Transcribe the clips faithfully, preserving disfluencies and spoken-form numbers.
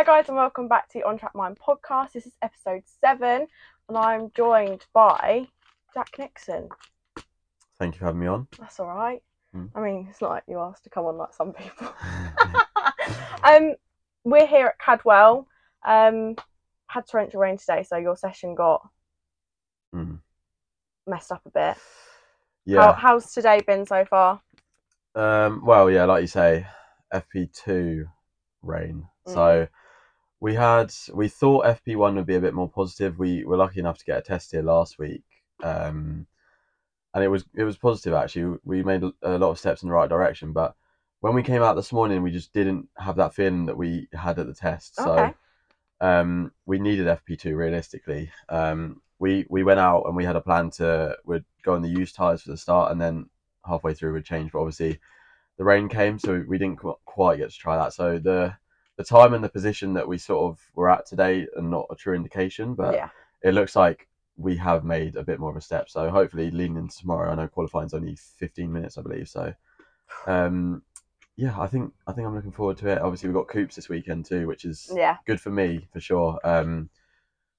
Hi guys and welcome back to the On Track Mind Podcast. This is episode seven and I'm joined by Jack Nixon. Thank you for having me on. That's all right. Mm. I mean, it's not like you asked to come on like some people. um, we're here at Cadwell. Um, had torrential rain today, so your session got mm. messed up a bit. Yeah. How, how's today been so far? Um, well, yeah, like you say, F P two rain. Mm. So we had we thought F P one would be a bit more positive. We were lucky enough to get a test here last week, um, and it was it was positive actually. We made a lot of steps in the right direction, but when we came out this morning, we just didn't have that feeling that we had at the test. Okay. So um, we needed F P two realistically. Um, we we went out and we had a plan to we'd go on the used tyres for the start, and then halfway through we'd change. But obviously the rain came, so we didn't quite get to try that. So the the time and the position that we sort of were at today are not a true indication, but yeah. It looks like we have made a bit more of a step. So hopefully leaning into tomorrow. I know qualifying's only fifteen minutes, I believe. So um, yeah, I think, I think I'm looking forward to it. Obviously we've got Coops this weekend too, which is yeah. good for me for sure. Um,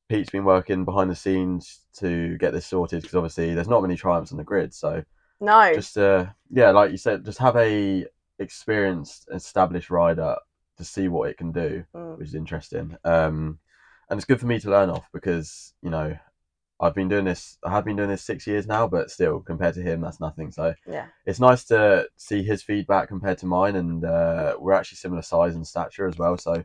Pete's been working behind the scenes to get this sorted because obviously there's not many triumphs on the grid. So no, just uh, yeah, like you said, just have a experienced, established rider to see what it can do, mm. which is interesting, um, and it's good for me to learn off because you know I've been doing this. I have been doing this six years now, but still, compared to him, that's nothing. So yeah, it's nice to see his feedback compared to mine, and uh, we're actually similar size and stature as well. So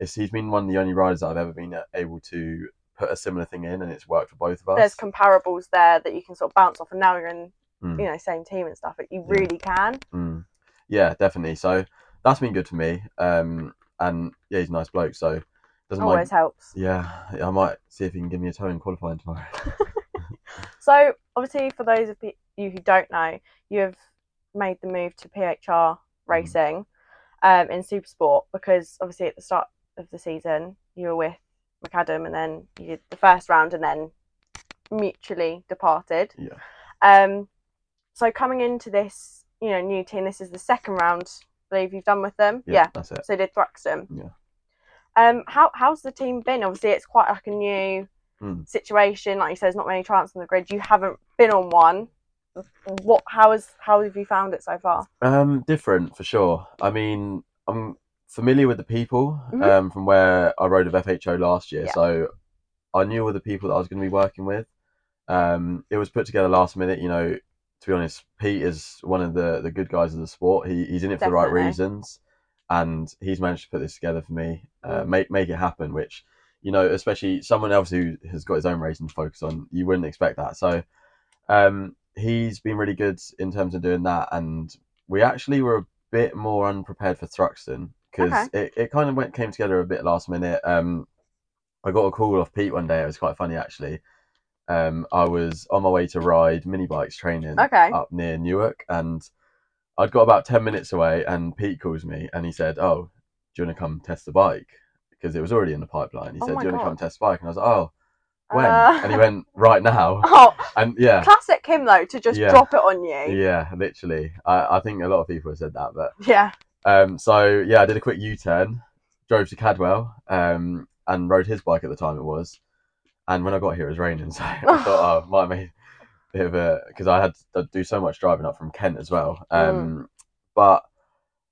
it's, he's been one of the only riders that I've ever been able to put a similar thing in, and it's worked for both of us. There's comparables there that you can sort of bounce off, and now you're in mm. you know same team and stuff. But you yeah. really can. Mm. Yeah, definitely. So. That's been good for me, um, and yeah, he's a nice bloke, so doesn't always mind. Helps. Yeah, I might see if he can give me a toe in qualifying tomorrow. So obviously, for those of you who don't know, you have made the move to P H R Racing mm-hmm. um, in Supersport because obviously at the start of the season you were with McAdam, and then you did the first round, and then mutually departed. Yeah. Um. So coming into this, you know, new team, this is the second round. Believe you've done with them, yeah, yeah. That's it. So did Thruxton. Yeah. Um, how how's the team been? Obviously, it's quite like a new mm. situation. Like you said, there's not many triumphs on the grid. You haven't been on one. What? How is? How have you found it so far? Um, different for sure. I mean, I'm familiar with the people mm-hmm. um, from where I rode with F H O last year, yeah. so I knew all the people that I was going to be working with. Um, it was put together last minute, you know. To be honest, Pete is one of the, the good guys of the sport. He He's in it for Definitely. The right reasons, and he's managed to put this together for me, uh, make make it happen, which, you know, especially someone else who has got his own racing to focus on, you wouldn't expect that. So um, he's been really good in terms of doing that, and we actually were a bit more unprepared for Thruxton because okay. it, it kind of went came together a bit last minute. Um, I got a call off Pete one day. It was quite funny, actually. Um, I was on my way to ride mini bikes training okay. up near Newark, and I'd got about ten minutes away, and Pete calls me and he said, oh, do you want to come test the bike? Because it was already in the pipeline. He oh said, do you God. want to come test the bike? And I was like, oh, when? Uh... And he went, right now. Oh, and yeah. Classic him though, to just yeah. drop it on you. Yeah, literally. I, I think a lot of people have said that, but yeah. Um, so yeah, I did a quick U-turn, drove to Cadwell, um, and rode his bike at the time it was. And when I got here, it was raining, so I thought, oh, might make a bit of a... Because I had to do so much driving up from Kent as well. Um, mm. But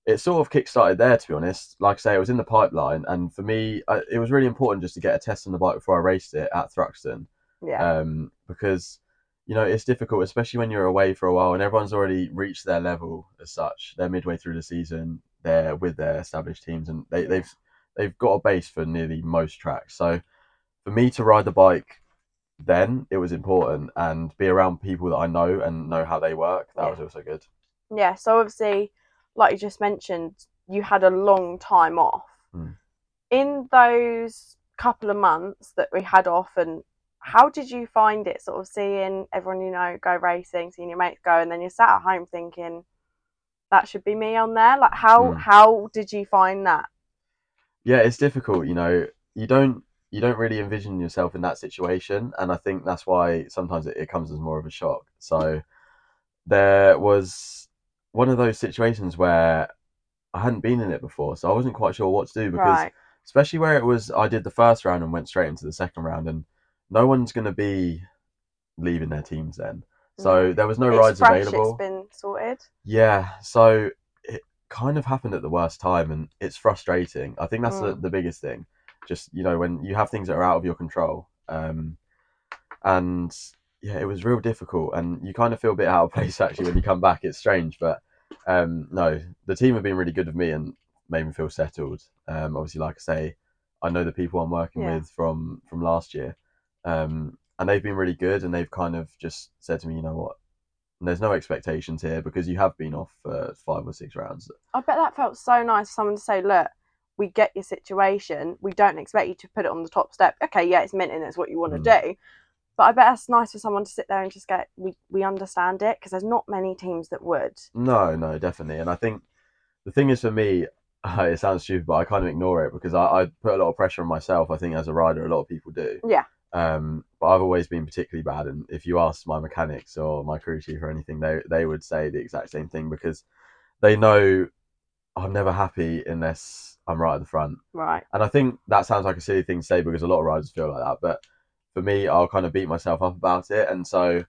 it sort of kick-started there, to be honest. Like I say, it was in the pipeline. And for me, I, it was really important just to get a test on the bike before I raced it at Thruxton. Yeah. Um, because, you know, it's difficult, especially when you're away for a while and everyone's already reached their level as such. They're midway through the season. They're with their established teams. And they, they've they've got a base for nearly most tracks. So... For me to ride the bike then, it was important, and be around people that I know and know how they work. That yeah. was also good. Yeah, so obviously, like you just mentioned, you had a long time off. Mm. In those couple of months that we had off, and how did you find it, sort of seeing everyone you know go racing, seeing your mates go, and then you're sat at home thinking, that should be me on there? Like, how, mm. how did you find that? Yeah, it's difficult, you know. You don't... you don't really envision yourself in that situation. And I think that's why sometimes it, it comes as more of a shock. So there was one of those situations where I hadn't been in it before. So I wasn't quite sure what to do because right. especially where it was I did the first round and went straight into the second round, and no one's going to be leaving their teams then. So there was no it's rides fresh, available. It's been sorted. Yeah, so it kind of happened at the worst time, and it's frustrating. I think that's mm. the, the biggest thing. Just, you know, when you have things that are out of your control. Um, and yeah, it was real difficult, and you kind of feel a bit out of place actually when you come back. It's strange, but um, no, the team have been really good with me and made me feel settled. Um, obviously, like I say, I know the people I'm working yeah. with from, from last year. Um, And they've been really good, and they've kind of just said to me, you know what, there's no expectations here because you have been off for five or six rounds. I bet that felt so nice for someone to say, look, we get your situation. We don't expect you to put it on the top step. Okay, yeah, it's mint and it's what you want to mm. do. But I bet that's nice for someone to sit there and just go, we, we understand it, because there's not many teams that would. No, no, definitely. And I think the thing is for me, uh, it sounds stupid, but I kind of ignore it because I, I put a lot of pressure on myself. I think as a rider, a lot of people do. Yeah. Um, but I've always been particularly bad, and if you ask my mechanics or my crew chief or anything, they they would say the exact same thing, because they know I'm never happy unless I'm right at the front. Right. And I think that sounds like a silly thing to say because a lot of riders feel like that, but for me, I'll kind of beat myself up about it. And so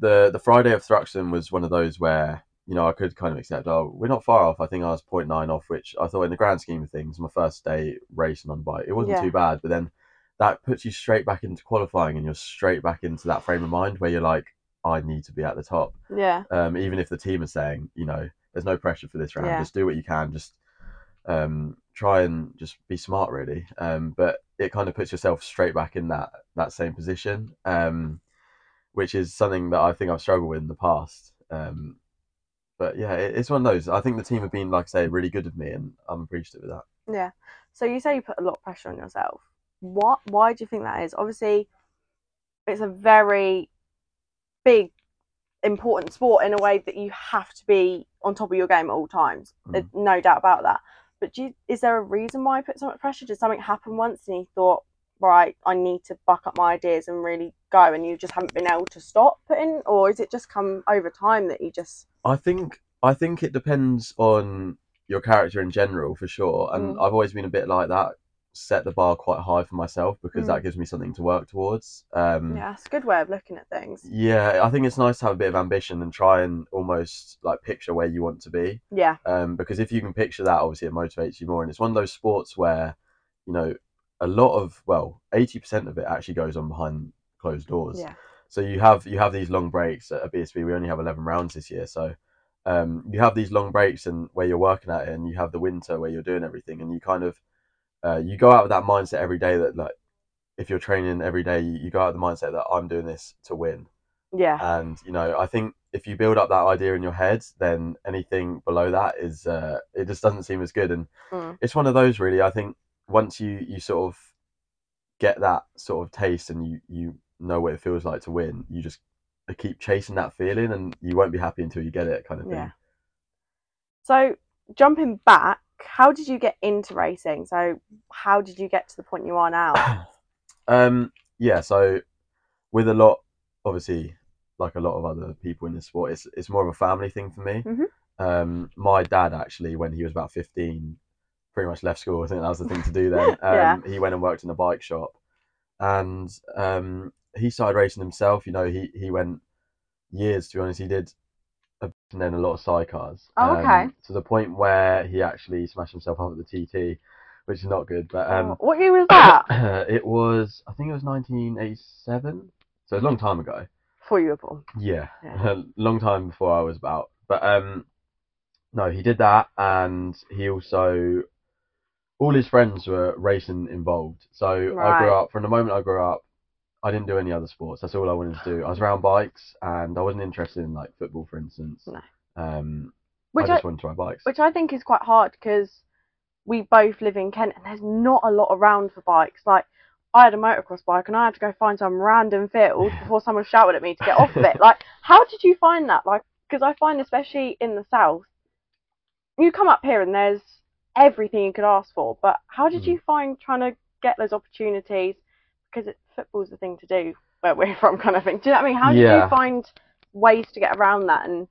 the the Friday of Thruxton was one of those where, you know, I could kind of accept, oh, we're not far off. I think I was zero point nine off, which I thought in the grand scheme of things, my first day racing on bike, it wasn't yeah. too bad, but then that puts you straight back into qualifying, and you're straight back into that frame of mind where you're like, I need to be at the top. Yeah. Um, even if the team are saying, you know, there's no pressure for this round, yeah. just do what you can, just um, try and just be smart, really. Um, but it kind of puts yourself straight back in that that same position, um, which is something that I think I've struggled with in the past. Um, but yeah, it, it's one of those. I think the team have been, like I say, really good with me, and I'm appreciative of that. Yeah. So you say you put a lot of pressure on yourself. What? Why do you think that is? Obviously, it's a very big, important sport in a way that you have to be on top of your game at all times. Mm. There's no doubt about that. But do you, is there a reason why you put so much pressure? Did something happen once and you thought, right, I need to buck up my ideas and really go, and you just haven't been able to stop putting? Or is it just come over time that you just... I think I think it depends on your character in general, for sure. And mm. I've always been a bit like that. Set the bar quite high for myself because mm. that gives me something to work towards. Um, yeah, it's a good way of looking at things. Yeah, I think it's nice to have a bit of ambition and try and almost like picture where you want to be. Yeah. Um, because if you can picture that, obviously it motivates you more. And it's one of those sports where, you know, a lot of, well, eighty percent of it actually goes on behind closed doors. Yeah. So you have you have these long breaks. At B S B, we only have eleven rounds this year. So um, you have these long breaks and where you're working at it, and you have the winter where you're doing everything, and you kind of, Uh, you go out with that mindset every day that, like, if you're training every day, you, you go out with the mindset that I'm doing this to win. Yeah. And, you know, I think if you build up that idea in your head, then anything below that is, uh, it just doesn't seem as good. And mm. it's one of those, really. I think once you, you sort of get that sort of taste and you, you know what it feels like to win, you just keep chasing that feeling and you won't be happy until you get it, kind of thing. Yeah. So jumping back, how did you get into racing? So how did you get to the point you are now? um yeah so with a lot, obviously, like a lot of other people in this sport, it's it's more of a family thing for me. Mm-hmm. um my dad, actually, when he was about fifteen, pretty much left school. I think that was the thing to do then. Um, yeah. He went and worked in a bike shop, and um he started racing himself. You know, he he went years, to be honest. He did and then a lot of sidecars. Oh, okay. Um, to the point where he actually smashed himself up at the T T, which is not good. But um, what year was that? It was, I think it was nineteen eighty-seven. So a long time ago. Before you were born. Yeah, yeah. A long time before I was about. But um, no, he did that, and he also, all his friends were racing involved. So right. I grew up, from the moment I grew up, I didn't do any other sports. That's all I wanted to do. I was around bikes, and I wasn't interested in, like, football, for instance. No. Um, which I just I, wanted to ride bikes. Which I think is quite hard, because we both live in Kent, and there's not a lot around for bikes. Like, I had a motocross bike, and I had to go find some random field before someone shouted at me to get off of it. Like, how did you find that? Like, because I find, especially in the south, you come up here and there's everything you could ask for. But how did mm. you find trying to get those opportunities? Because it, football's the thing to do where we're from, kind of thing. Do you know what I mean? How did yeah. you find ways to get around that and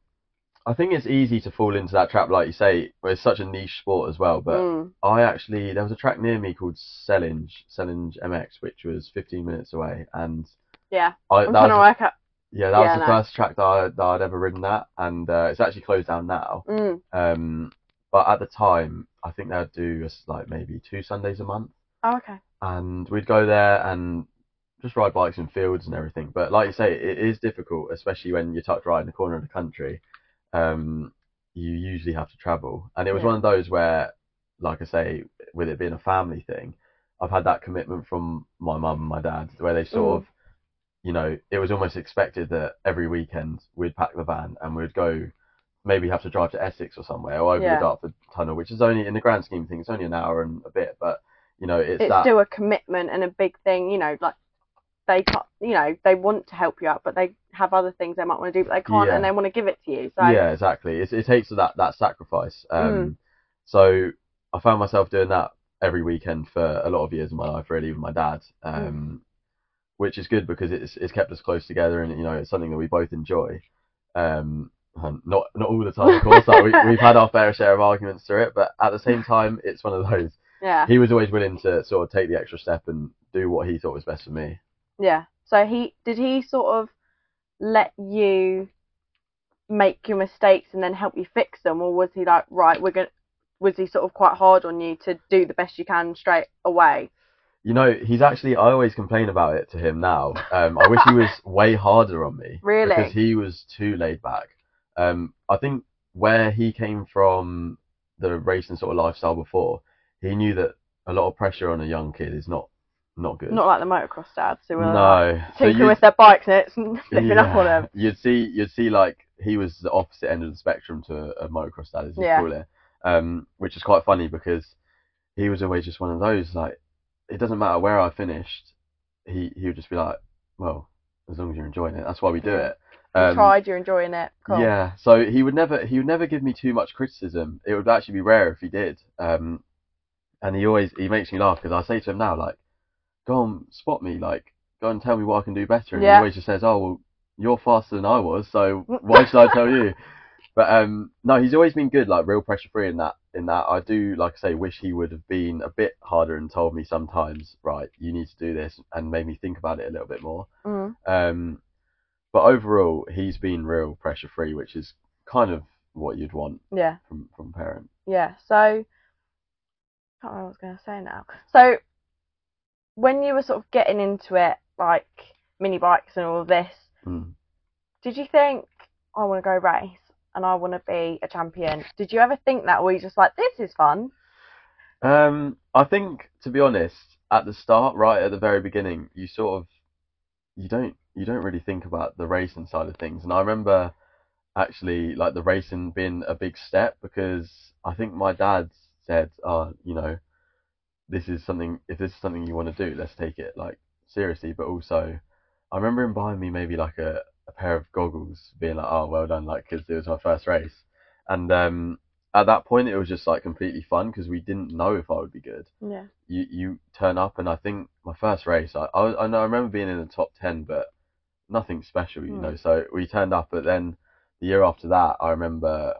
I think it's easy to fall into that trap, like you say, where it's such a niche sport as well. But mm. I actually, there was a track near me called Selinge, Selinge M X, which was fifteen minutes away. And yeah, I, I'm trying to work out. Yeah, that yeah, was the no. first track that, I, that I'd ever ridden that, and uh, it's actually closed down now. Mm. Um, but at the time, I think they'd do us like maybe two Sundays a month. Oh, okay. And we'd go there and just ride bikes in fields and everything. But like you say, it is difficult, especially when you're tucked right in the corner of the country. Um, you usually have to travel, and it was yeah. one of those where, like I say, with it being a family thing, I've had that commitment from my mum and my dad, where they sort mm. of, you know, it was almost expected that every weekend we'd pack the van and we'd go, maybe have to drive to Essex or somewhere, or over yeah. the Dartford Tunnel, which is only, in the grand scheme of things, it's only an hour and a bit, but, you know, it's, it's that... still a commitment and a big thing, you know, like, they can't, you know, they want to help you out, but they have other things they might want to do, but they can't, yeah. and they want to give it to you. So yeah, exactly. It, it takes that, that sacrifice. Um, mm. So I found myself doing that every weekend for a lot of years of my life, really, with my dad. Um, mm. Which is good because it's it's kept us close together, and you know it's something that we both enjoy. Um, not not all the time, of course. Like we, we've had our fair share of arguments through it, but at the same time, it's one of those. Yeah. He was always willing to sort of take the extra step and do what he thought was best for me. Yeah. So he did he sort of let you make your mistakes and then help you fix them, or was he like, right, we're gonna? Was he sort of quite hard on you to do the best you can straight away? You know, he's actually, I always complain about it to him now. Um, I wish he was way harder on me. Really? Because he was too laid back. Um, I think where he came from, the racing sort of lifestyle before, he knew that a lot of pressure on a young kid is not, not good. Not like the motocross dads who were no. like, tinkering so with their bikes and it's flipping yeah. up on them. You'd see, you'd see like, he was the opposite end of the spectrum to a, a motocross dad, as you yeah. call it, um, which is quite funny because he was always just one of those, like, it doesn't matter where I finished, he, he would just be like, well, as long as you're enjoying it, that's why we do it. Um, you tried, you're enjoying it. Cool. Yeah, so he would never he would never give me too much criticism. It would actually be rare if he did. Um, and he always, he makes me laugh because I say to him now, like, go and spot me, like, go and tell me what I can do better. And yeah. he always just says, oh, well, you're faster than I was, so why should I tell you? But um, no, he's always been good, like real pressure free in that. In that, I do, like I say, wish he would have been a bit harder and told me sometimes, right, you need to do this, and made me think about it a little bit more. Mm. Um, but overall, he's been real pressure free, which is kind of what you'd want. Yeah. From from parent. Yeah. So I can't remember what I was going to say now. So when you were sort of getting into it, like mini bikes and all of this, mm. did you think, I want to go race? And I want to be a champion. Did you ever think that, or were you just like, this is fun? Um, I think, to be honest, at the start, right at the very beginning, you sort of, you don't, you don't really think about the racing side of things. And I remember, actually, like the racing being a big step because I think my dad said, "Oh, you know, this is something. If this is something you want to do, let's take it like seriously." But also, I remember him buying me maybe like a. a pair of goggles, being like, oh, well done, like, because it was my first race. And um, at that point, it was just like completely fun because we didn't know if I would be good. Yeah. You you turn up, and I think my first race, I I, I know I remember being in the top ten, but nothing special, you mm. know. So we turned up, but then the year after that, I remember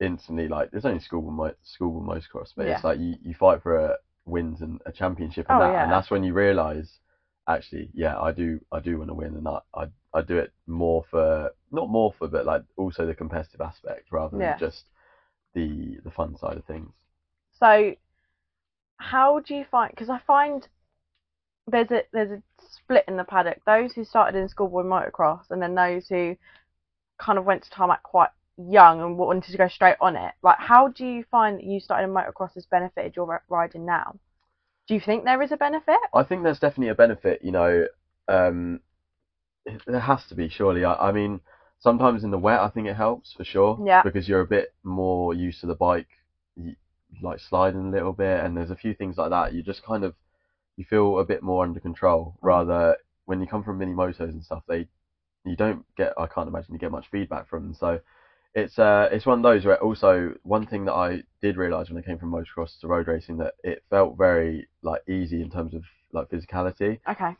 instantly, like, there's only school with school with motocross, but yeah. it's like you, you fight for a wins and a championship, and oh, that, yeah. and that's when you realise, actually, yeah, I do I do want to win, and I. I I do it more for, not more for, but like also the competitive aspect rather than yeah. just the the fun side of things. So how do you find, because I find there's a there's a split in the paddock, those who started in schoolboy motocross and then those who kind of went to tarmac quite young and wanted to go straight on it. Like, how do you find that you starting in motocross has benefited your riding now? Do you think there is a benefit? I think there's definitely a benefit, you know, um there has to be, surely. I, I mean, sometimes in the wet, I think it helps for sure. Yeah. Because you're a bit more used to the bike, you, like sliding a little bit, and there's a few things like that. You just kind of, you feel a bit more under control. Mm. Rather, when you come from mini motos and stuff, they, you don't get. I can't imagine you get much feedback from them. So, it's uh, it's one of those where also one thing that I did realise when I came from motocross to road racing that it felt very like easy in terms of like physicality. Okay.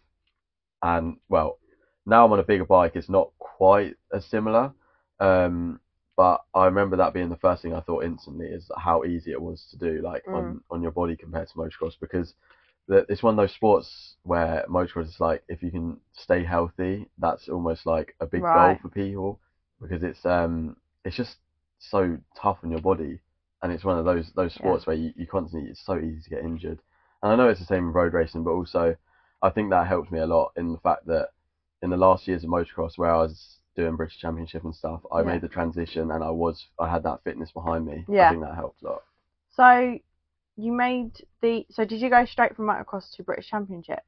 And well. Now I'm on a bigger bike, it's not quite as similar, um, But I remember that being the first thing I thought instantly, is how easy it was to do, like mm. on, on your body compared to motocross, because the, it's one of those sports where motocross is like, if you can stay healthy, that's almost like a big right. goal for people, because it's um it's just so tough on your body, and it's one of those those sports yeah. where you, you constantly, it's so easy to get injured. And I know it's the same in road racing, but also I think that helped me a lot in the fact that in the last years of motocross, where I was doing British Championship and stuff, I yeah. made the transition, and I was I had that fitness behind me. Yeah. I think that helped a lot. So you made the so did you go straight from motocross to British Championship,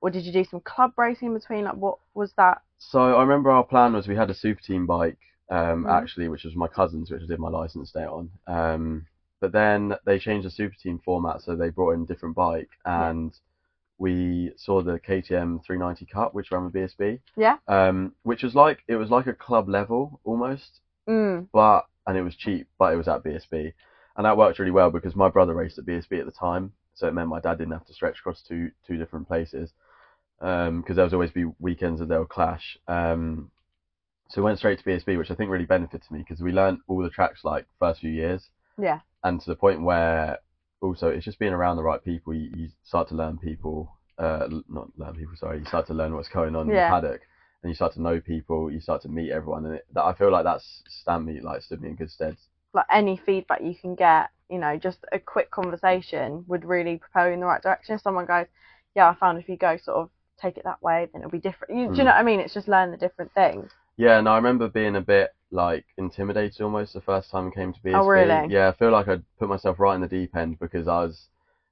or did you do some club racing in between? Like, what was that? So I remember our plan was, we had a super team bike um, mm. actually, which was my cousin's, which I did my license day on. Um, but then they changed the super team format, so they brought in a different bike, and. Yeah. We saw the K T M three ninety Cup, which ran with B S B. Yeah. Um, which was like, it was like a club level almost, mm. but and it was cheap, but it was at B S B, and that worked really well because my brother raced at B S B at the time, so it meant my dad didn't have to stretch across two two different places, because um, there was always be weekends that they would clash. Um, so we went straight to B S B, which I think really benefited me because we learned all the tracks like first few years. Yeah. And to the point where. Also, it's just being around the right people. You, you start to learn people, uh, not learn people. Sorry, you start to learn what's going on yeah. in the paddock, and you start to know people. You start to meet everyone, and it, that, I feel like that's stand me like stood me in good stead. Like any feedback you can get, you know, just a quick conversation would really propel you in the right direction. If someone goes, "Yeah, I found if you go sort of take it that way, then it'll be different." You, mm. Do you know what I mean? It's just learn the different things. Yeah, and I remember being a bit. Like intimidated almost the first time I came to B S B. Oh, really? Yeah, I feel like I'd put myself right in the deep end because I was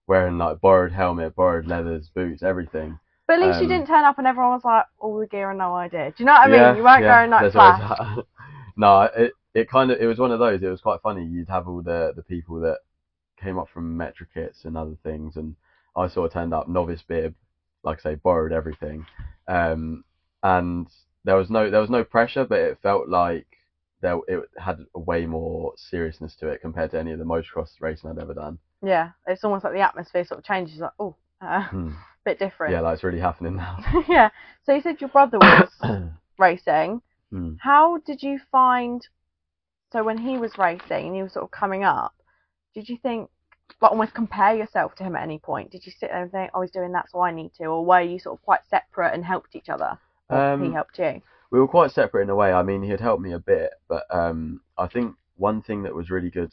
wearing like borrowed helmet, borrowed leathers, boots, everything. But at least um, you didn't turn up and everyone was like, all the gear and no idea. Do you know what I mean? Yeah, you weren't yeah, going like flash. No, it it kind of, it was one of those, it was quite funny. You'd have all the, the people that came up from Metro Kits and other things, and I sort of turned up novice bib, like I say, borrowed everything. Um, and there was no there was no pressure, but it felt like There, it had a way more seriousness to it compared to any of the motocross racing I'd ever done. Yeah, it's almost like the atmosphere sort of changes, like, oh, uh, hmm. a bit different. Yeah, like it's really happening now. Yeah, so you said your brother was racing. Hmm. How did you find, so when he was racing and he was sort of coming up, did you think, like almost compare yourself to him at any point? Did you sit there and think, oh, he's doing that, so I need to? Or were you sort of quite separate and helped each other? Or um, he helped you? We were quite separate in a way. I mean, he had helped me a bit, but um, I think one thing that was really good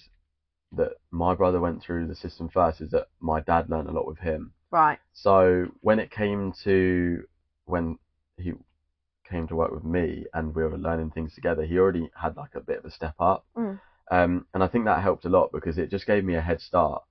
that my brother went through the system first is that my dad learned a lot with him. Right. So when it came to, when he came to work with me and we were learning things together, he already had like a bit of a step up. Mm. Um, and I think that helped a lot because it just gave me a head start.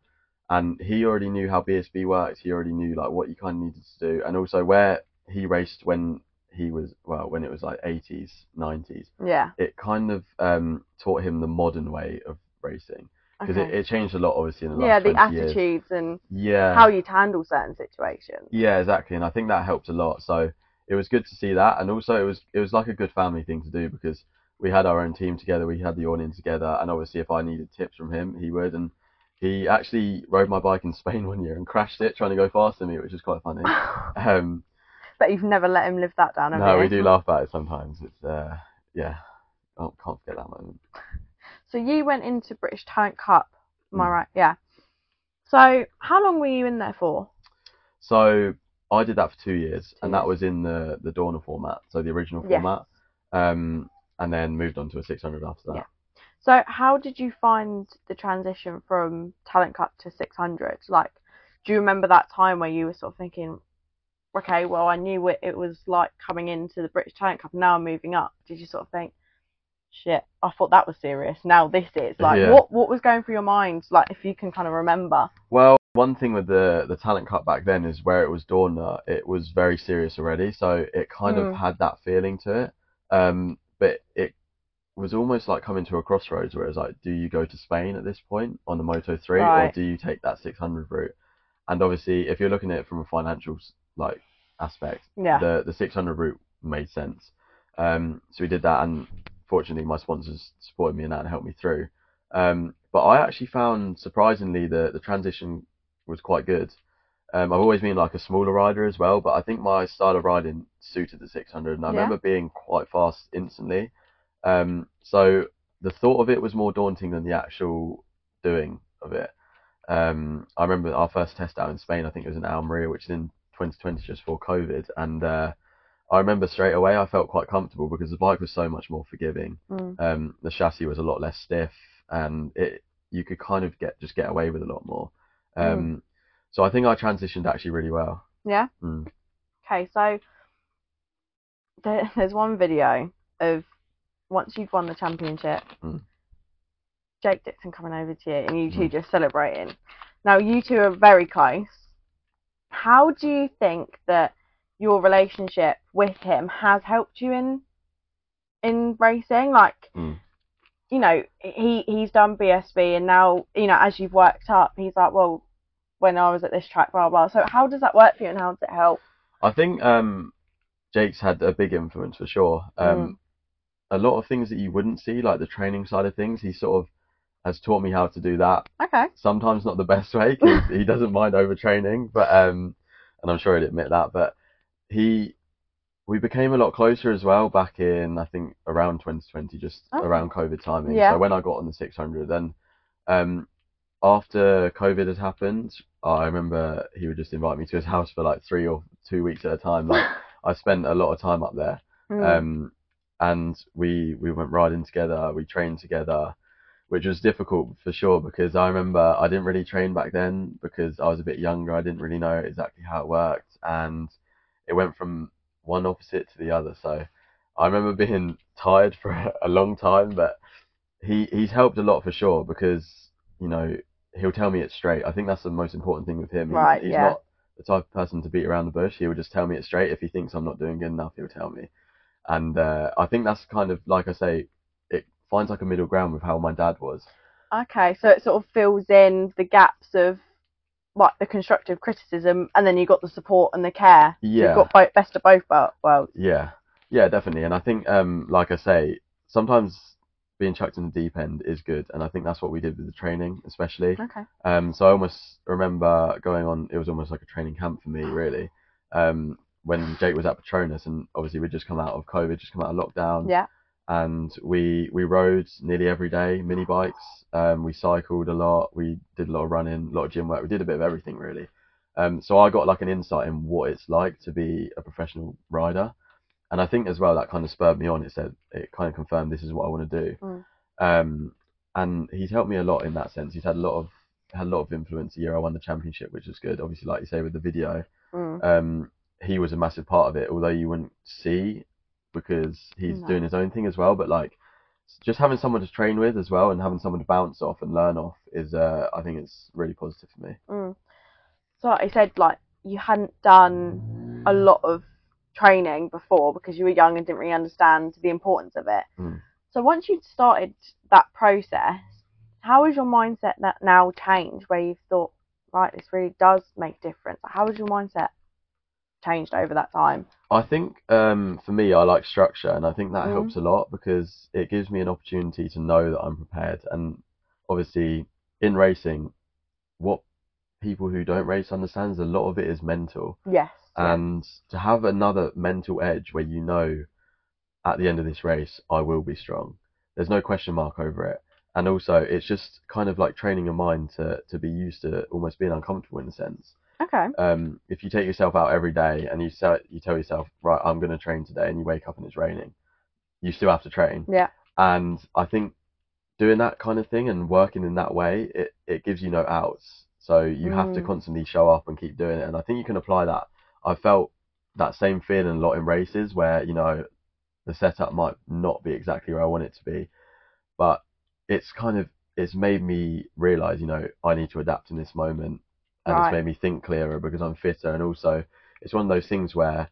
And he already knew how B S B works. He already knew like what you kind of needed to do. And also where he raced when... he was, well, when it was like eighties, nineties, yeah, it kind of um taught him the modern way of racing because okay. it, it changed a lot obviously in the last yeah the attitudes years. And yeah how you'd handle certain situations, yeah exactly, and I think that helped a lot. So it was good to see that, and also it was it was like a good family thing to do because we had our own team together, we had the audience together, and obviously if I needed tips from him he would. And he actually rode my bike in Spain one year and crashed it trying to go faster than me, which is quite funny. um But you've never let him live that down, have you? No, we do laugh about it sometimes. It's, uh, yeah, I oh, can't forget that moment. So you went into British Talent Cup, am I mm. right? Yeah. So how long were you in there for? So I did that for two years, two and years. That was in the, the Dorna format, so the original format, yeah. um, and then moved on to a six hundred after that. Yeah. So how did you find the transition from Talent Cup to six hundred? Like, do you remember that time where you were sort of thinking... okay, well, I knew what it was like coming into the British Talent Cup, now I'm moving up. Did you sort of think, shit, I thought that was serious, now this is? Like, yeah. what what was going through your mind, like, if you can kind of remember? Well, one thing with the, the Talent Cup back then is where it was Dorna, it was very serious already, so it kind mm. of had that feeling to it. Um, but it was almost like coming to a crossroads where it was like, do you go to Spain at this point on the Moto three, right. or do you take that six hundred route? And obviously, if you're looking at it from a financial like aspect, yeah. the the six hundred route made sense. Um, so we did that, and fortunately, my sponsors supported me in that and helped me through. Um, but I actually found, surprisingly, the the transition was quite good. Um, I've always been like a smaller rider as well, but I think my style of riding suited the six hundred, and I yeah. remember being quite fast instantly. Um, so the thought of it was more daunting than the actual doing of it. Um, I remember our first test out in Spain, I think it was in Almeria, which is in twenty twenty just before COVID. And uh, I remember straight away I felt quite comfortable because the bike was so much more forgiving. Mm. Um, the chassis was a lot less stiff and it you could kind of get just get away with a lot more. Um, mm. So I think I transitioned actually really well. Yeah? Mm. Okay, so there, there's one video of once you've won the championship, mm. Jake Dixon coming over to you and you two mm. just celebrating. Now, you two are very close. How do you think that your relationship with him has helped you in in racing? Like, mm. you know, he, he's done B S B and now, you know, as you've worked up, he's like, well, when I was at this track, blah, blah. So how does that work for you and how does it help? I think um, Jake's had a big influence for sure. Um, mm. A lot of things that you wouldn't see, like the training side of things, he sort of has taught me how to do that. Okay. Sometimes not the best way, 'cause he doesn't mind overtraining, but um, and I'm sure he'd admit that. But he, we became a lot closer as well back in, I think, around twenty twenty, just oh. around COVID timing. Yeah. So when I got on the six hundred, and um, after COVID had happened, I remember he would just invite me to his house for like three or two weeks at a time. Like I spent a lot of time up there, mm. um, and we we went riding together, we trained together, which was difficult for sure because I remember I didn't really train back then because I was a bit younger. I didn't really know exactly how it worked, and it went from one opposite to the other. So I remember being tired for a long time, but he he's helped a lot for sure because, you know, he'll tell me it straight. I think that's the most important thing with him. Right, he's yeah. not the type of person to beat around the bush. He will just tell me it straight. If he thinks I'm not doing good enough, he'll tell me. And uh, I think that's kind of, like I say, it finds like a middle ground with how my dad was. Okay, so it sort of fills in the gaps of like the constructive criticism, and then you've got the support and the care. Yeah. You've got both, best of both worlds. Yeah, yeah, definitely. And I think, um, like I say, sometimes being chucked in the deep end is good, and I think that's what we did with the training especially. Okay. Um, so I almost remember going on, it was almost like a training camp for me really, um, when Jake was at Patronus, and obviously we'd just come out of COVID, just come out of lockdown. Yeah. And we we rode nearly every day, mini bikes, um, we cycled a lot, we did a lot of running, a lot of gym work, we did a bit of everything really. Um, so I got like an insight in what it's like to be a professional rider. And I think as well that kind of spurred me on. It said it kind of confirmed this is what I want to do. Mm. Um, and he's helped me a lot in that sense. He's had a lot of had a lot of influence the year I won the championship, which is good. Obviously, like you say with the video, mm. um, he was a massive part of it. Although you wouldn't see because he's no. doing his own thing as well. But like just having someone to train with as well and having someone to bounce off and learn off is, uh, I think, it's really positive for me. Mm. So like I said, like you hadn't done a lot of training before because you were young and didn't really understand the importance of it. Mm. So once you'd started that process, how has your mindset that now changed where you've thought, right, this really does make a difference? How has your mindset changed over that time? I think um, for me, I like structure, and I think that mm. helps a lot because it gives me an opportunity to know that I'm prepared. And obviously in racing, what people who don't race understands a lot of it is mental. Yes. And to have another mental edge where you know at the end of this race, I will be strong. There's no question mark over it. And also, it's just kind of like training your mind to, to be used to almost being uncomfortable in a sense. Okay. Um, if you take yourself out every day and you tell, you tell yourself, right, I'm going to train today, and you wake up and it's raining, you still have to train. Yeah. And I think doing that kind of thing and working in that way, it, it gives you no outs. So you mm. have to constantly show up and keep doing it. And I think you can apply that. I felt that same feeling a lot in races where, you know, the setup might not be exactly where I want it to be, but it's kind of, it's made me realise, you know, I need to adapt in this moment, and right. it's made me think clearer because I'm fitter. And also it's one of those things where,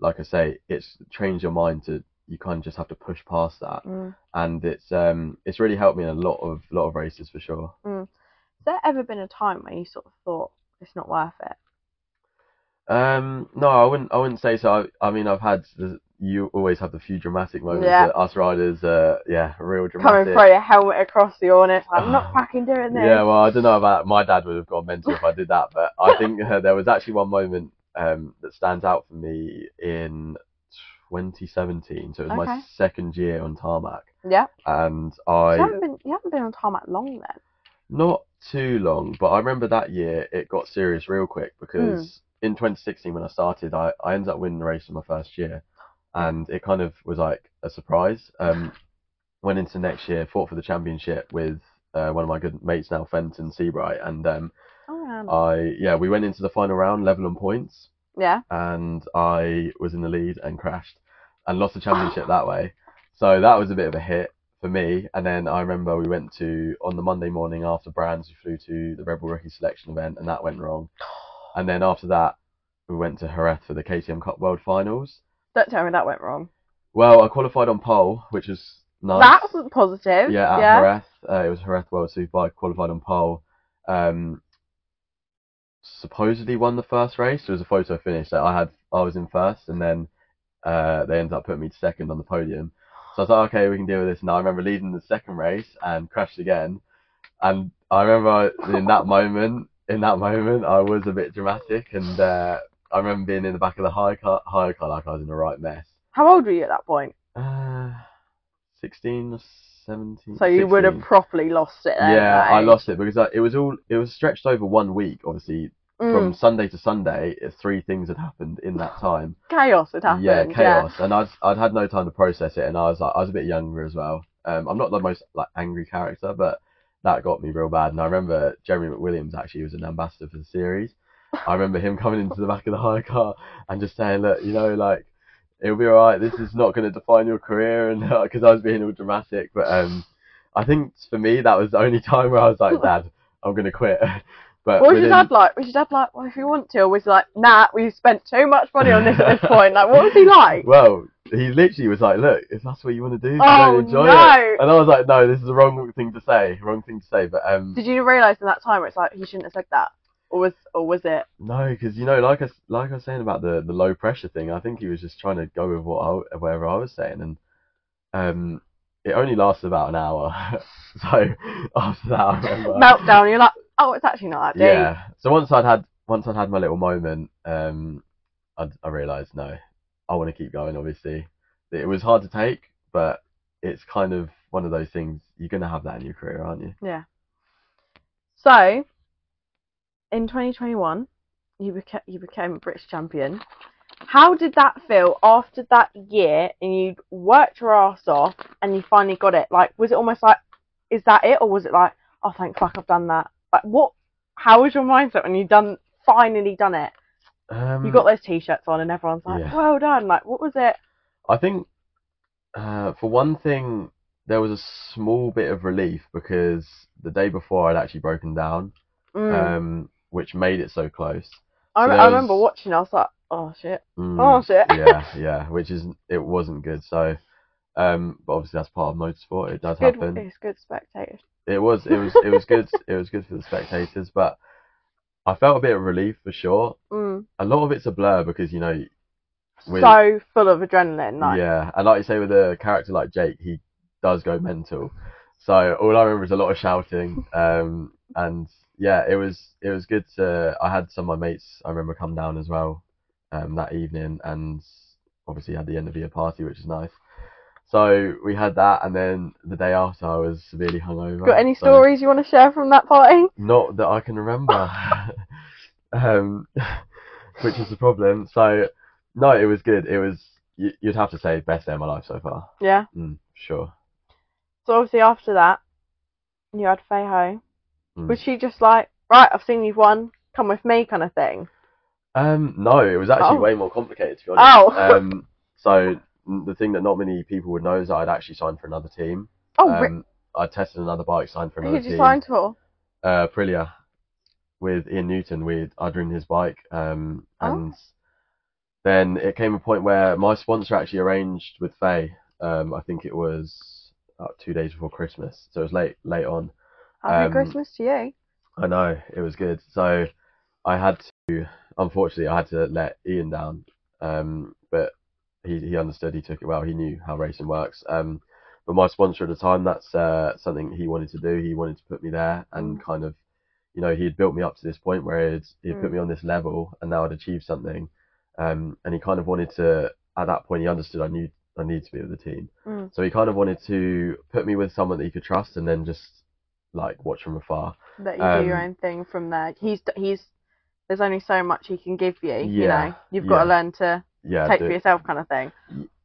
like I say, it's changed your mind to, you kind of just have to push past that. Mm. And it's um it's really helped me in a lot of, lot of races for sure. Mm. Has there ever been a time where you sort of thought it's not worth it? Um, no, I wouldn't. I wouldn't say so. I, I mean, I've had. You always have the few dramatic moments. Yeah. That us riders, uh, yeah, real dramatic. Coming throw your helmet across the awning. I'm not fucking doing this. Yeah, well, I don't know about my dad would have gone mental if I did that, but I think uh, there was actually one moment um, that stands out for me in twenty seventeen, so it was okay. my second year on tarmac. Yeah. And I... You haven't been, you haven't been on tarmac long then? Not too long, but I remember that year it got serious real quick because mm. in twenty sixteen when I started, I, I ended up winning the race in my first year, and it kind of was like a surprise. Um, went into next year, fought for the championship with uh, one of my good mates now, Fenton Seabright, and um, oh, um, I yeah we went into the final round level on points. Yeah. And I was in the lead and crashed and lost the championship that way. So that was a bit of a hit for me. And then I remember we went to, on the Monday morning after Brands, we flew to the Rebel Rookie selection event and that went wrong. And then after that, we went to Jerez for the K T M Cup World Finals. Don't tell me that went wrong. Well, I qualified on pole, which was nice. That was positive. Yeah, at yeah. Jerez. Uh, it was Jerez World Superbike, qualified on pole. Um... supposedly won the first race. There was a photo finish that I had. I was in first, and then uh, they ended up putting me second on the podium. So I was like, okay, we can deal with this. And I remember leading the second race and crashed again. And I remember in that moment, in that moment, I was a bit dramatic, and uh, I remember being in the back of the hire car, hire car like I was in a right mess. How old were you at that point? Uh, sixteen or seventeen. So you sixteen. Would have properly lost it then, yeah, right? I lost it because I, it was all it was stretched over one week, obviously. Mm. From Sunday to Sunday, three things had happened in that time. Chaos had happened. Yeah, chaos. Yeah. And I'd I'd had no time to process it, and I was like, I was a bit younger as well. Um, I'm not the most like angry character, but that got me real bad. And I remember Jeremy McWilliams actually was an ambassador for the series. I remember him coming into the back of the hire car and just saying, look, you know, like, it'll be all right. This is not going to define your career, and because uh, I was being all dramatic. But um, I think for me that was the only time where I was like, Dad, I'm going to quit. But what was within... your dad like? Was your dad like, well, if you want to? Or was he like, nah, we've spent too much money on this at this point? Like, what was he like? Well, he literally was like, look, if that's what you want to do, oh, don't enjoy no. it. And I was like, no, this is the wrong thing to say. Wrong thing to say. But um, did you realise in that time where it's like, he shouldn't have said that? Or was or was it? No, because, you know, like I, like I was saying about the, the low pressure thing, I think he was just trying to go with what I, whatever I was saying. And um, it only lasted about an hour. So after that, I remember... Meltdown, you're like... Oh, it's actually not that deep. Yeah. So once I'd had once I'd had my little moment, um, I'd, I realised, no, I want to keep going, obviously. It was hard to take, but it's kind of one of those things, you're going to have that in your career, aren't you? Yeah. So, in twenty twenty-one, you, beca- you became a British champion. How did that feel after that year and you'd worked your ass off and you finally got it? Like, was it almost like, is that it? Or was it like, oh, thank fuck, I've done that? Like, what? How was your mindset when you done finally done it? Um, you got those t-shirts on, and everyone's like, yeah. "Well done!" Like, what was it? I think, uh, for one thing, there was a small bit of relief because the day before I'd actually broken down, mm. um, which made it so close. I, so re- was... I remember watching. I was like, "Oh shit! Mm, oh shit!" yeah, yeah. Which is it wasn't good. So, um, but obviously that's part of motorsport. It does it's happen. Good, it's good spectators. It was, it was, it was good. It was good for the spectators, but I felt a bit of relief for sure. Mm. A lot of it's a blur because, you know, with, so full of adrenaline. Like. Yeah, and like you say, with a character like Jake, he does go mental. So all I remember is a lot of shouting, um, and yeah, it was, it was good to. I had some of my mates I remember come down as well um, that evening, and obviously had the end of year party, which is nice. So we had that, and then the day after I was severely hungover. Got any so stories you want to share from that party? Not that I can remember, um, which is the problem. So, no, it was good. It was, you'd have to say, best day of my life so far. Yeah? Mm, sure. So obviously after that, you had Faye. Mm. Was she just like, right, I've seen you've won, come with me kind of thing? Um, no, it was actually oh. way more complicated, to be honest. Oh! Um, so... The thing that not many people would know is that I'd actually signed for another team. Oh, um, I tested another bike, signed for another team. Who did you team. sign for? Uh, Aprilia, with Ian Newton. We'd I'd ridden his bike, um, and oh. then it came a point where my sponsor actually arranged with Faye. Um, I think it was about two days before Christmas, so it was late, late on. Happy um, Christmas to you. I know, it was good. So I had to, unfortunately, I had to let Ian down, um, but. He he understood, he took it well, he knew how racing works. Um, but my sponsor at the time, that's uh, something he wanted to do. He wanted to put me there and kind of, you know, he had built me up to this point where he'd, he'd mm. put me on this level and now I'd achieved something. Um, and he kind of wanted to at that point he understood I knew I needed to be with the team. Mm. So he kind of wanted to put me with someone that he could trust and then just like watch from afar. That you um, do your own thing from there. He's he's there's only so much he can give you. Yeah, you know, you've yeah. got to learn to yeah, take do, for yourself, kind of thing.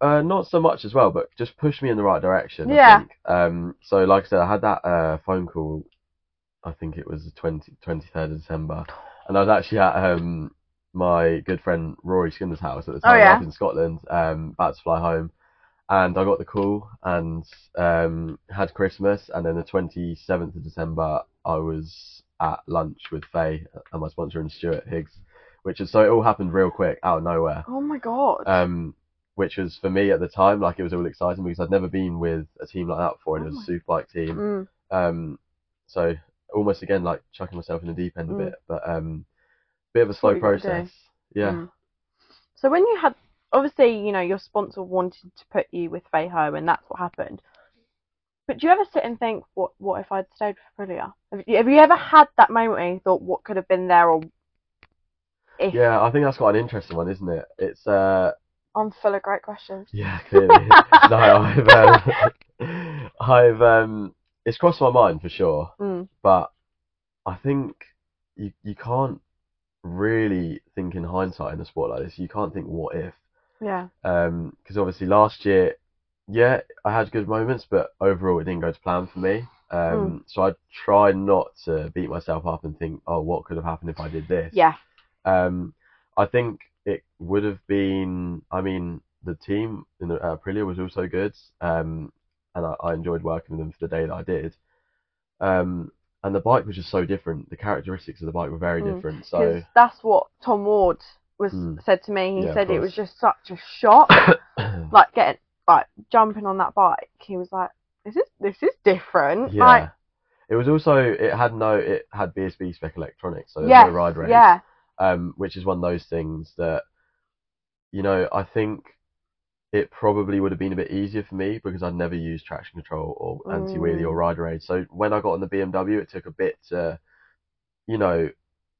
Uh, not so much as well, but just push me in the right direction. Yeah. I think. Um. So like I said, I had that uh, phone call. I think it was the twenty, twenty-third of December, and I was actually at um my good friend Rory Skinner's house at the time. Oh, yeah. Up in Scotland. Um, about to fly home. And I got the call and um, had Christmas. And then the twenty-seventh of December, I was at lunch with Faye and my sponsor and Stuart Higgs, which is, so it all happened real quick, out of nowhere. Oh, my God. Um, which was, for me at the time, like, it was all exciting because I'd never been with a team like that before. And oh, it was a superbike team. Mm. Um, so almost, again, like, chucking myself in the deep end a mm. bit. But um, bit of a slow process. Yeah. Mm. So when you had... Obviously, you know, your sponsor wanted to put you with F H O, and that's what happened. But do you ever sit and think, what what if I'd stayed with Aprilia? Have you, have you ever had that moment where you thought, what could have been there? Or if... Yeah, I think that's quite an interesting one, isn't it? It's uh... I'm full of great questions. Yeah, clearly. no, I've... Um, I've um, it's crossed my mind, for sure. Mm. But I think you you can't really think in hindsight in a sport like this. You can't think, what if? Yeah. Um, because obviously last year, yeah, I had good moments, but overall it didn't go to plan for me. Um, mm. So I try not to beat myself up and think, oh, what could have happened if I did this? Yeah. Um, I think it would have been. I mean, the team in the, uh, Aprilia was also good, um, and I, I enjoyed working with them for the day that I did. Um, and the bike was just so different. The characteristics of the bike were very mm. different. So that's what Tom Ward was mm. said to me. He yeah, said it was just such a shock, like getting like jumping on that bike. He was like, "This is this is different." Yeah. Like, it was also it had no it had B S B spec electronics, so there yes, was no ride range. Yeah. Um, which is one of those things that, you know, I think it probably would have been a bit easier for me because I'd never used traction control or mm. anti-wheelie or ride range. So when I got on the B M W, it took a bit to, you know.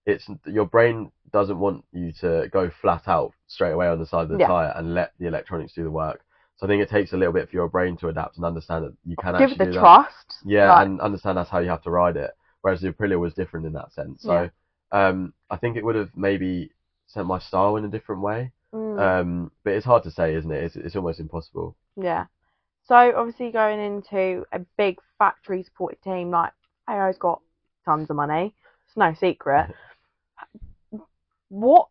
It's your brain doesn't want you to go flat out straight away on the side of the yeah. tyre and let the electronics do the work. So I think it takes a little bit for your brain to adapt and understand that you can Give actually Give the do trust. That. Yeah, like... and understand that's how you have to ride it. Whereas the Aprilia was different in that sense. So yeah. um, I think it would have maybe sent my style in a different way. Mm. Um, but it's hard to say, isn't it? It's, it's almost impossible. Yeah. So obviously going into a big factory supported team, like A O's got tons of money. It's no secret. What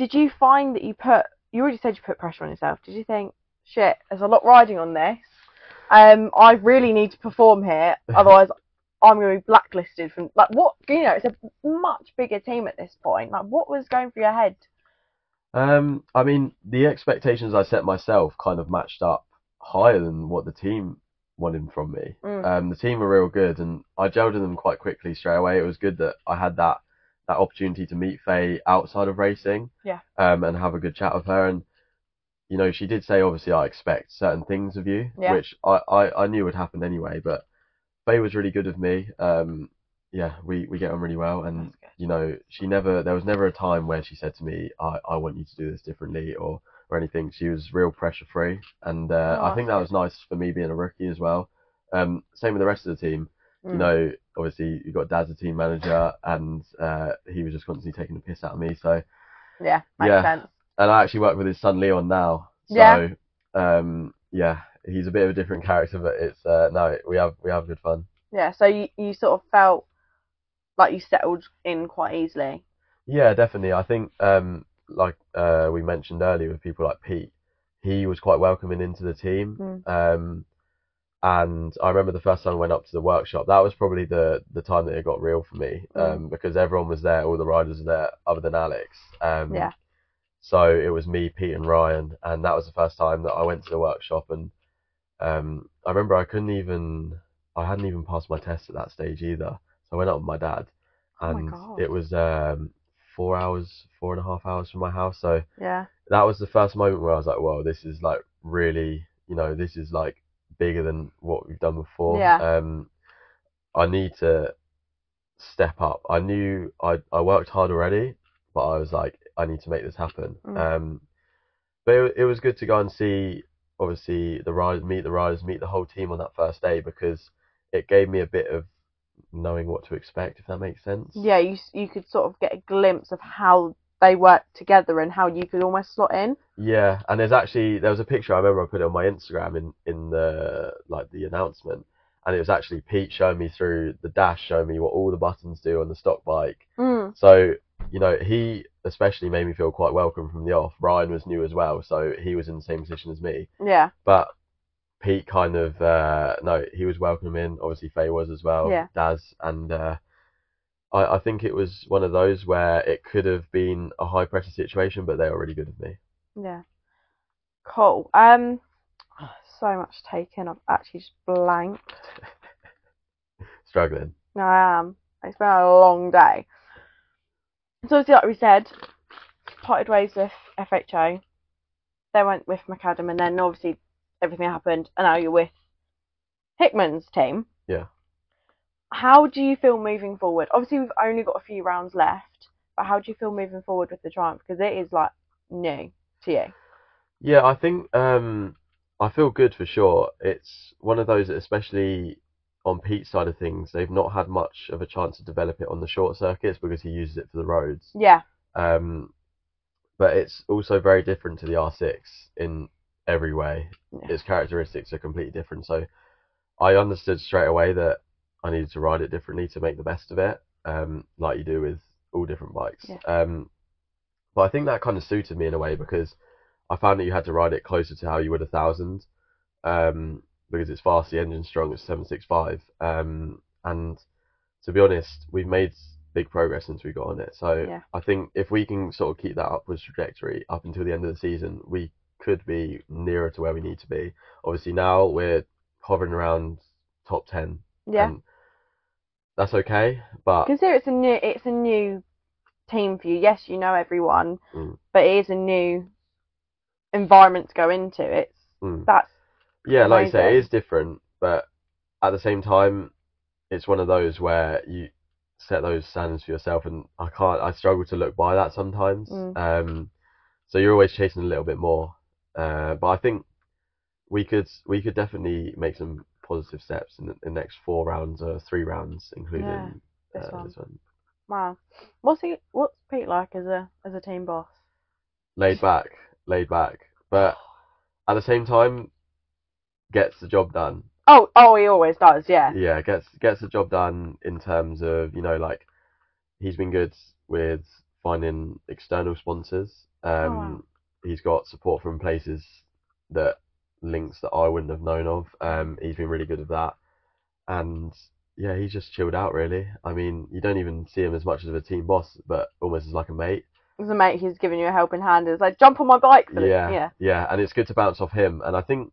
did you find that you put, you already said you put pressure on yourself. Did you think, shit, there's a lot riding on this. Um, I really need to perform here. Otherwise, I'm going to be blacklisted from, like, what, you know, it's a much bigger team at this point. Like, what was going through your head? Um, I mean, the expectations I set myself kind of matched up higher than what the team wanted from me. Mm. Um, the team were real good, and I gelled with them quite quickly straight away. It was good that I had that that opportunity to meet Faye outside of racing, yeah, um, and have a good chat with her. And, you know, she did say, obviously, I expect certain things of you, yeah. which I, I, I knew would happen anyway, but Faye was really good with me. Um, yeah, we, we get on really well. And, you know, she never, there was never a time where she said to me, I, I want you to do this differently or, or anything. She was real pressure free. And uh, oh, I think that was nice for me being a rookie as well. Um, same with the rest of the team. You know, obviously you got Daz, the team manager, and uh, he was just constantly taking the piss out of me. So yeah, makes yeah. sense. And I actually work with his son Leon now. So yeah. Um, yeah, he's a bit of a different character, but it's uh, no, we have we have good fun. Yeah. So you, you sort of felt like you settled in quite easily. Yeah, definitely. I think um, like uh, we mentioned earlier with people like Pete, he was quite welcoming into the team. Mm. Um, And I remember the first time I went up to the workshop, that was probably the, the time that it got real for me, um, mm. because everyone was there, all the riders were there, other than Alex. Um, yeah. So it was me, Pete and Ryan, and that was the first time that I went to the workshop. And um, I remember I couldn't even, I hadn't even passed my test at that stage either. So I went up with my dad, and oh my it was um, four hours, four and a half hours from my house. So yeah. that was the first moment where I was like, whoa, this is like really, you know, this is like, bigger than what we've done before. Yeah. Um, I need to step up. I knew I I worked hard already, but I was like, I need to make this happen. Mm. Um, But it was good to go and see, obviously, the riders, meet the riders, meet the whole team on that first day, because it gave me a bit of knowing what to expect, if that makes sense. Yeah, you you could sort of get a glimpse of how they work together and how you could almost slot in. Yeah, and there's actually, there was a picture, I remember I put it on my Instagram in, in the, like, the announcement, and it was actually Pete showing me through the dash, showing me what all the buttons do on the stock bike. Mm. So, you know, he especially made me feel quite welcome from the off. Ryan was new as well, so he was in the same position as me. Yeah. But Pete kind of, uh, no, he was welcoming. Obviously, Faye was as well, yeah. Daz. And uh, I, I think it was one of those where it could have been a high-pressure situation, but they were really good with me. Yeah. Cool. Um, so much taken. I've actually just blanked. Struggling. I am. It's been a long day. So obviously, like we said, parted ways with F H O. They went with McAdam, and then obviously everything happened, and now you're with Hickman's team. Yeah. How do you feel moving forward? Obviously, we've only got a few rounds left, but how do you feel moving forward with the Triumph? Because it is, like, new to you. Yeah, I think um, I feel good for sure. It's one of those that, especially on Pete's side of things, they've not had much of a chance to develop it on the short circuits because he uses it for the roads. Yeah. Um, but it's also very different to the R six in every way. Yeah. Its characteristics are completely different. So I understood straight away that I needed to ride it differently to make the best of it, um, like you do with all different bikes. Yeah. Um, but I think that kind of suited me in a way, because I found that you had to ride it closer to how you would a thousand. Um, because it's fast, the engine strong, it's seven sixty-five. Um, and to be honest, we've made big progress since we got on it. So yeah. I think if we can sort of keep that upwards trajectory up until the end of the season, we could be nearer to where we need to be. Obviously now we're hovering around top ten. Yeah. And that's okay, but consider it's a new it's a new team for you. Yes, you know everyone, mm. but it is a new environment to go into. It's mm. that's Yeah, like you say, it is different, but at the same time, it's one of those where you set those standards for yourself, and I can't, I struggle to look by that sometimes. Mm. Um, so you're always chasing a little bit more. Uh, but I think we could we could definitely make some positive steps in the, in the next four rounds or three rounds, including yeah, this, uh, one. this one. Wow, what's he? What's Pete like as a as a team boss? Laid back, laid back, but at the same time, gets the job done. Oh, oh, he always does, yeah. Yeah, gets gets the job done in terms of, you know, like, he's been good with finding external sponsors. Um, oh, wow. He's got support from places that links that I wouldn't have known of. Um, he's been really good at that. And, yeah, he's just chilled out, really. I mean, you don't even see him as much as a team boss, but almost as like a mate. As a mate, he's giving you a helping hand. It's like, jump on my bike. Yeah, yeah, yeah, and it's good to bounce off him. And I think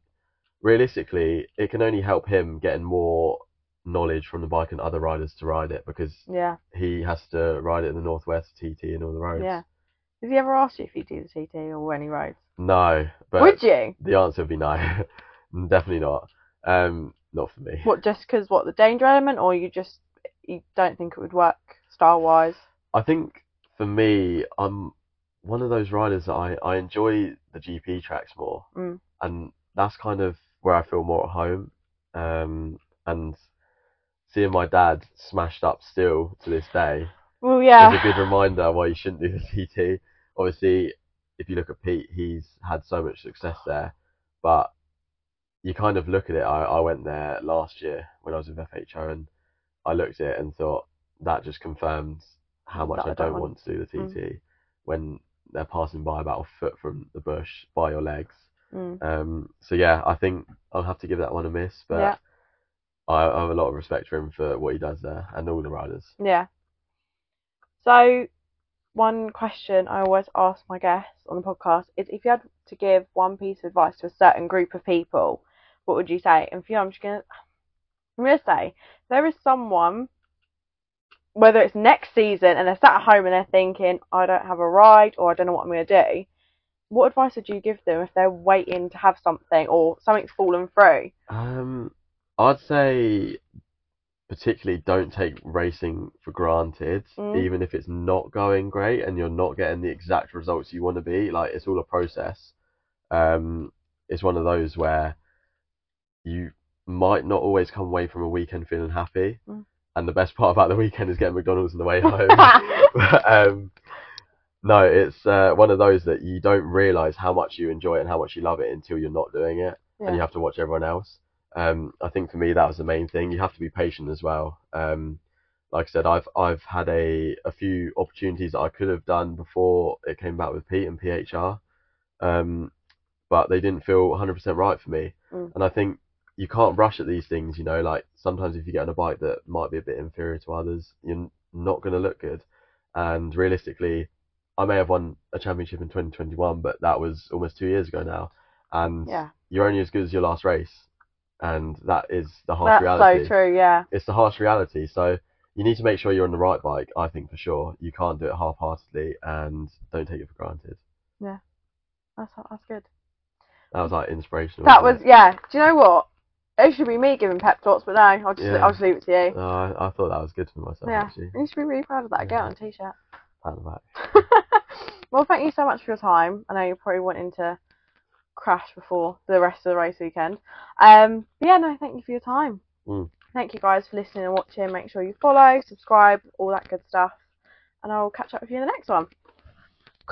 realistically, it can only help him getting more knowledge from the bike and other riders to ride it, because yeah. he has to ride it in the Northwest T T and all the roads. Yeah. Has he ever asked you if you do the T T or any roads? No. But would you? The answer would be no. Definitely not. Um, not for me. What, just because, what, the danger element, or you just you don't think it would work style-wise? I think, for me, I'm one of those riders that I, I enjoy the G P tracks more. Mm. And that's kind of where I feel more at home, um, and seeing my dad smashed up still to this day well, yeah. is a good reminder why you shouldn't do the T T. Obviously, if you look at Pete, he's had so much success there, but you kind of look at it. I, I went there last year when I was with F H O, and I looked at it and thought, that just confirms how much I, I don't want. want to do the T T mm. when they're passing by about a foot from the bush by your legs. Mm. Um, so yeah, I think I'll have to give that one a miss, but yeah. I, I have a lot of respect for him for what he does there and all the riders. Yeah. So one question I always ask my guests on the podcast is, if you had to give one piece of advice to a certain group of people, what would you say? And for you, I'm just gonna I'm gonna say there is someone, whether it's next season and they're sat at home and they're thinking, I don't have a ride, or I don't know what I'm gonna do. What advice would you give them if they're waiting to have something, or something's fallen through? Um, I'd say particularly don't take racing for granted, mm. even if it's not going great and you're not getting the exact results you want to be. Like, it's all a process. um, it's one of those where you might not always come away from a weekend feeling happy. Mm. And the best part about the weekend is getting McDonald's on the way home. But, um, no, it's uh, one of those that you don't realise how much you enjoy it and how much you love it until you're not doing it. Yeah. And you have to watch everyone else. Um, I think for me, that was the main thing. You have to be patient as well. Um, like I said, I've I've had a, a few opportunities that I could have done before it came back with Pete and P H R. Um, but they didn't feel one hundred percent right for me. Mm. And I think you can't rush at these things, you know, like sometimes if you get on a bike that might be a bit inferior to others, you're not going to look good. And realistically, I may have won a championship in twenty twenty-one, but that was almost two years ago now. And yeah. You're only as good as your last race. And that is the harsh That's reality. That's so true, yeah. It's the harsh reality. So you need to make sure you're on the right bike, I think, for sure. You can't do it half-heartedly and don't take it for granted. Yeah. That's that's good. That was, like, inspirational. That was, it? yeah. Do you know what? It should be me giving pep talks, but no, I'll just, yeah. I'll just leave it to you. No, I, I thought that was good for myself, yeah. actually. You should be really proud of that. Yeah. Get it on a T-shirt. Pat on the back. Well, thank you so much for your time. I know you're probably wanting to crash before the rest of the race weekend. Um, but yeah, no, thank you for your time. Mm. Thank you guys for listening and watching. Make sure you follow, subscribe, all that good stuff. And I'll catch up with you in the next one.